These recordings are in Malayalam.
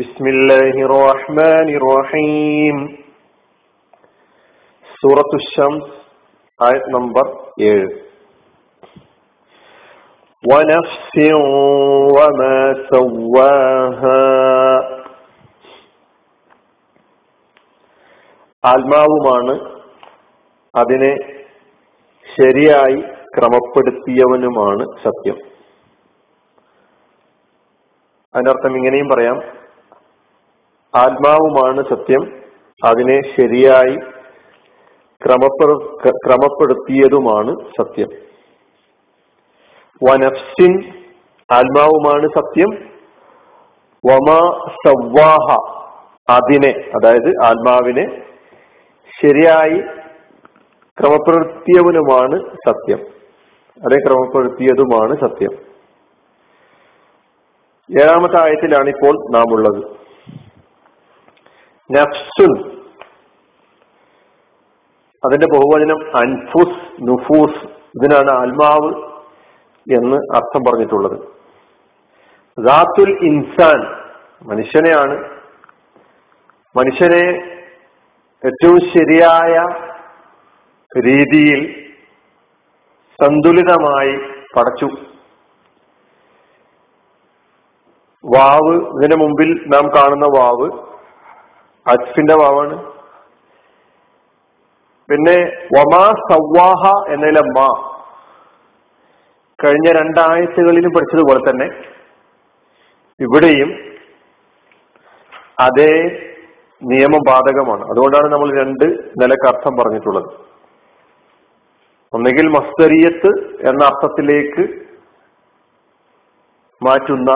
ബിസ്മില്ലാഹിർ റഹ്മാനിർ റഹീം. സൂറത്തുൽ ശംസ് ആയത് നമ്പർ 7. വനഫ്സിൻ വമാ സവാഹാ. ആത്മാവുമാണ് അതിനെ ശരിയായി ക്രമപ്പെടുത്തിയവനുമാണ് സത്യം. അതിനർത്ഥം ഇങ്ങനെയും പറയാം, ആത്മാവുമാണ് സത്യം, അതിനെ ശരിയായി ക്രമപ്പെടുത്തിയതുമാണ് സത്യം. വനഫ്സിൻ, ആത്മാവുമാണ് സത്യം. വമാ സവ്വാഹ, അതിനെ, അതായത് ആത്മാവിനെ ശരിയായി ക്രമപ്പെടുത്തിയവനുമാണ് സത്യം, അതെ ക്രമപ്പെടുത്തിയതുമാണ് സത്യം. 7-ാമത്തെ ആയത്തിലാണ് ഇപ്പോൾ നാം ഉള്ളത്. നഫ്സുൻ, അതിന്റെ ബഹുവചനം അൻഫുസ്, നുഫൂസ്. ഇതിനാണ് ആത്മാവ് എന്ന് അർത്ഥം പറഞ്ഞിട്ടുള്ളത്. ദാത്തുൽ ഇൻസാൻ, മനുഷ്യനെയാണ്, മനുഷ്യനെ ഏറ്റവും ശരിയായ രീതിയിൽ സന്തുലിതമായി പടച്ചു. വാവ്, ഇതിനു മുമ്പിൽ നാം കാണുന്ന വാവ് അജ്ഫിന്റെ വാവാണ്. പിന്നെ വമാ സവ്വാഹ എന്നതിലെ മാ, കഴിഞ്ഞ രണ്ടാഴ്ചകളിലും പഠിച്ചതുപോലെ തന്നെ ഇവിടെയും അതേ നിയമം ബാധകമാണ്. അതുകൊണ്ടാണ് നമ്മൾ 2 നിലക്ക് അർത്ഥം പറഞ്ഞിട്ടുള്ളത്. ഒന്നുകിൽ മസ്തരിയത്ത് എന്ന അർത്ഥത്തിലേക്ക് മാറ്റുന്ന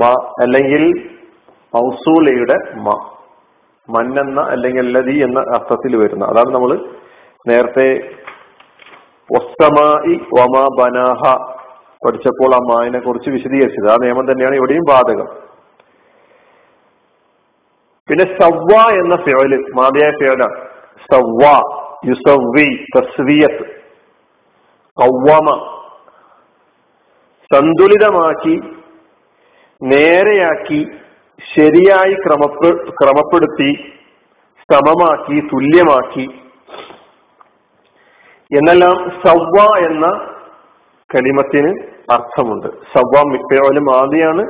മ, അല്ലെങ്കിൽ മൗസൂലയുടെ മ, മന്നെന്ന അല്ലെങ്കിൽ ലദി എന്ന അർത്ഥത്തിൽ വരുന്ന. അതാണ് നമ്മൾ നേരത്തെ വസ്സമായി വമാ ബനാഹ പഠിച്ചപ്പോൾ ആ മായനെ കുറിച്ച് വിശദീകരിച്ചത്. ആ നിയമം തന്നെയാണ് ഇവിടെയും ബാധകം. പിന്നെ സവ്വ എന്ന ഫിഅല്, മാദിയായ ഫിഅലാണ്. സവ്വ യുസവ്വി, തസ്വിയത്ത്, ഖവ്വമ, സന്തുലിതമാക്കി, നേരെയാക്കി, ശരിയായി ക്രമപ്പെടുത്തി, സമമാക്കി, തുല്യമാക്കി എന്നെല്ലാം സവ്വ എന്ന കലിമത്തിന് അർത്ഥമുണ്ട്. സവ്വ ഫിഅലും ആദിയാണ്.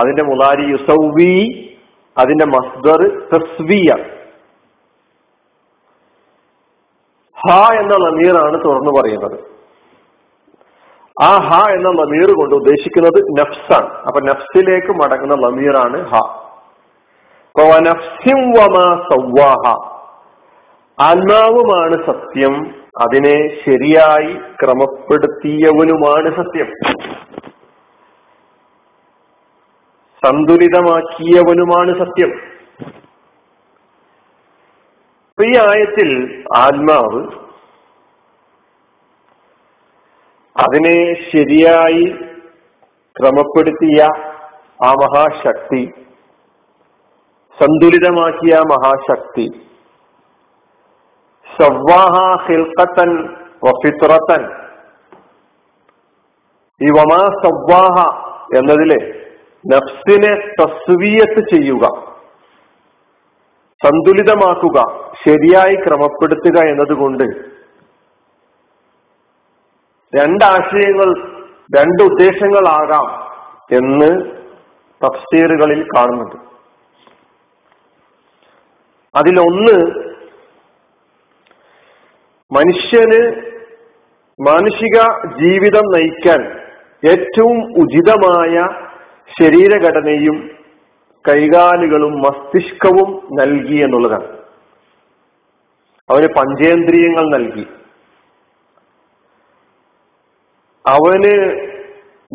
അതിന്റെ മുലാരി യുസവ്വി, അതിന്റെ മസ്ദർ തസ്വിയ. ഹ എന്ന ലമീറാണ് തുറന്നു പറയുന്നത്. ആ ഹ എന്ന ലമീർ കൊണ്ട് ഉദ്ദേശിക്കുന്നത് നഫ്സാണ്. അപ്പൊ നഫ്സിലേക്ക് മടങ്ങുന്ന ലമീറാണ് ഹ. നഫ്സിൻ വമാ സവ്വാഹ, ആത്മാവുമാണ് സത്യം, അതിനെ ശരിയായി ക്രമപ്പെടുത്തിയവനുമാണ് സത്യം, സന്തുലിതമാക്കിയവനുമാണ് സത്യം. ഈ ആയത്തിൽ ആത്മാവ് അതിനെ ശരിയായി ക്രമപ്പെടുത്തിയ ആ മഹാശക്തി, സന്തുലിതമാക്കിയ മഹാശക്തി, സവ്വാഹ ഖിൽഖതൻ വഫിത്രതൻ, ഈ വമാ സവ്വാഹ എന്നതിലെ നഫ്സിനെ തസ്വിയത്ത് ചെയ്യുക, സന്തുലിതമാക്കുക, ശരിയായി ക്രമപ്പെടുത്തുക എന്നതുകൊണ്ട് 2 ആശയങ്ങൾ, 2 ഉദ്ദേശങ്ങളാകാം എന്ന് തഫ്സീറുകളിൽ കാണുന്നുണ്ട്. അതിലൊന്ന്, മനുഷ്യന് മാനുഷിക ജീവിതം നയിക്കാൻ ഏറ്റവും ഉചിതമായ ശരീരഘടനയും കൈകാലുകളും മസ്തിഷ്കവും നൽകി എന്നുള്ളതാണ്. അവന് പഞ്ചേന്ദ്രിയങ്ങൾ നൽകി, അവന്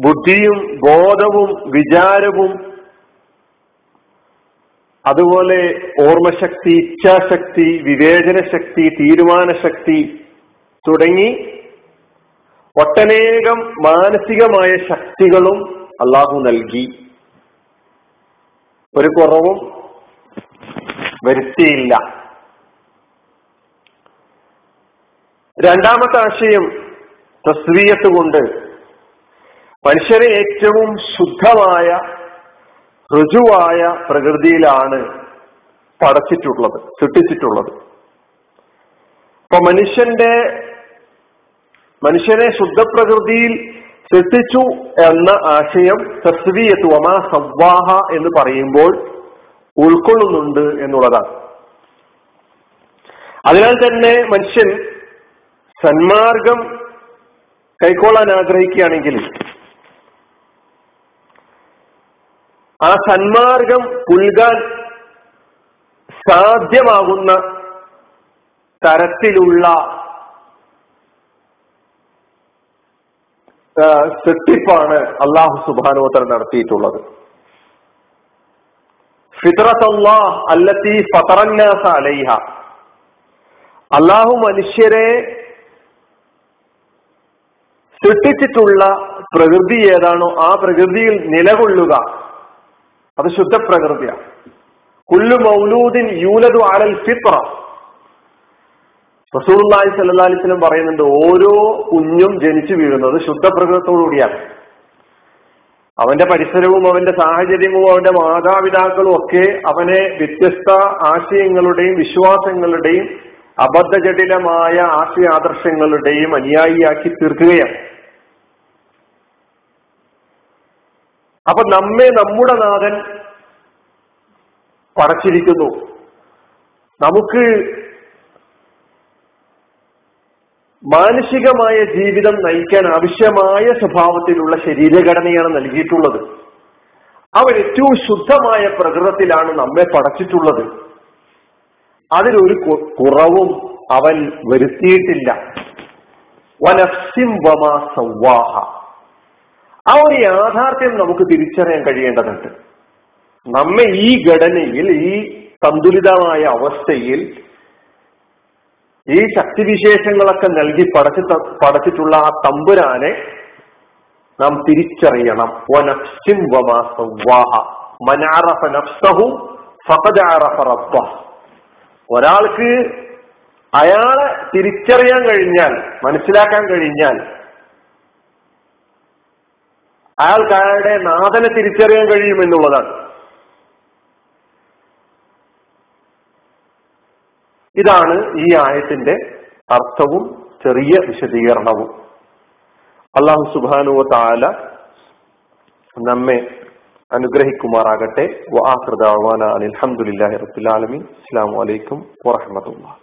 ബുദ്ധിയും ബോധവും വിചാരവും അതുപോലെ ഓർമ്മശക്തി, ഇച്ഛാശക്തി, വിവേചനശക്തി, തീരുമാനശക്തി തുടങ്ങി ഒട്ടനേകം മാനസികമായ ശക്തികളും അള്ളാഹു നൽകി, ഒരു കുറവും വരുത്തിയില്ല. 2-ാമത്തെ ആശയം തസ്വിയത്ത് കൊണ്ട് മനുഷ്യരെ ഏറ്റവും ശുദ്ധമായ ഋജുവായ പ്രകൃതിയിലാണ് പടച്ചിട്ടുള്ളത്, സൃഷ്ടിച്ചിട്ടുള്ളത്. അപ്പൊ മനുഷ്യനെ ശുദ്ധപ്രകൃതിയിൽ സൃഷ്ടിച്ചു എന്ന ആശയം തസ്വിയത്ത് വമാ സവ്വാഹ എന്ന് പറയുമ്പോൾ ഉൾക്കൊള്ളുന്നുണ്ട് എന്നുള്ളതാണ്. അതിനാൽ തന്നെ മനുഷ്യൻ സന്മാർഗം കൈക്കൊള്ളാൻ ആഗ്രഹിക്കുകയാണെങ്കിൽ ആ സന്മാർഗം പുൽകാൻ സാധ്യമാകുന്ന തരത്തിലുള്ള സൃഷ്ടിപ്പാണ് അള്ളാഹു സുബ്ഹാനഹു വ തആല നടത്തിയിട്ടുള്ളത്. ഫിത്രത്തല്ലാഹ് അല്ലത്തി ഫതറന്നാസ അലൈഹ, അള്ളാഹു മനുഷ്യരെ സൃഷ്ടിച്ചിട്ടുള്ള പ്രകൃതി ഏതാണോ ആ പ്രകൃതിയിൽ നിലകൊള്ളുക, അത് ശുദ്ധ പ്രകൃതിയാണ്. കുല്ലു മൗലൂദിൻ യൂലദു അലൽ ഫിത്ര, റസൂലുള്ളാഹി സ്വല്ലല്ലാഹി അലൈഹി വസല്ലം പറയുന്നുണ്ട്, ഓരോ കുഞ്ഞും ജനിച്ചു വീഴുന്നത് ശുദ്ധ പ്രകൃതത്തോടുകൂടിയാണ്. അവന്റെ പരിസരവും അവന്റെ സാഹചര്യവും അവന്റെ മാതാപിതാക്കളും ഒക്കെ അവനെ വ്യത്യസ്ത ആശയങ്ങളുടെയും വിശ്വാസങ്ങളുടെയും അബദ്ധജടിലമായ ആശയാദർശങ്ങളുടെയും അനുയായിയാക്കി തീർക്കുകയാണ്. അപ്പൊ നമ്മെ നമ്മുടെ നാഥൻ പടച്ചിരിക്കുന്നു. നമുക്ക് മാനസികമായ ജീവിതം നയിക്കാൻ ആവശ്യമായ സ്വഭാവത്തിലുള്ള ശരീരഘടനയാണ് നൽകിയിട്ടുള്ളത്. അവൻ ഏറ്റവും ശുദ്ധമായ പ്രകൃതത്തിലാണ് നമ്മെ പടച്ചിട്ടുള്ളത്. അതിലൊരു കുറവും അവൻ വരുത്തിയിട്ടില്ല. ആ ഒരു യാഥാർത്ഥ്യം നമുക്ക് തിരിച്ചറിയാൻ കഴിയേണ്ടതുണ്ട്. നമ്മെ ഈ ഘടനയിൽ, ഈ സന്തുലിതമായ അവസ്ഥയിൽ, ഈ ശക്തിവിശേഷങ്ങളൊക്കെ നൽകി പടച്ചിട്ടുള്ള ആ തമ്പുരാനെ നാം തിരിച്ചറിയണം. ഒരാൾക്ക് അയാളെ തിരിച്ചറിയാൻ കഴിഞ്ഞാൽ, മനസ്സിലാക്കാൻ കഴിഞ്ഞാൽ, അയാൾക്ക് അയാളുടെ നാഥനെ തിരിച്ചറിയാൻ കഴിയുമെന്നുള്ളതാണ്. ഇതാണ് ഈ ആയത്തിന്റെ അർത്ഥവും ചെറിയ വിശദീകരണവും. അല്ലാഹു സുബ്ഹാനഹു വ തആല നമ്മെ അനുഗ്രഹിക്കുമാറാകട്ടെ. വ ആഖിറു ദഅ്വാനാ അൽഹംദുലില്ലാഹി റബ്ബിൽ ആലമീൻ. അസ്സലാമു അലൈക്കും വറഹ്മത്തുള്ളാഹി.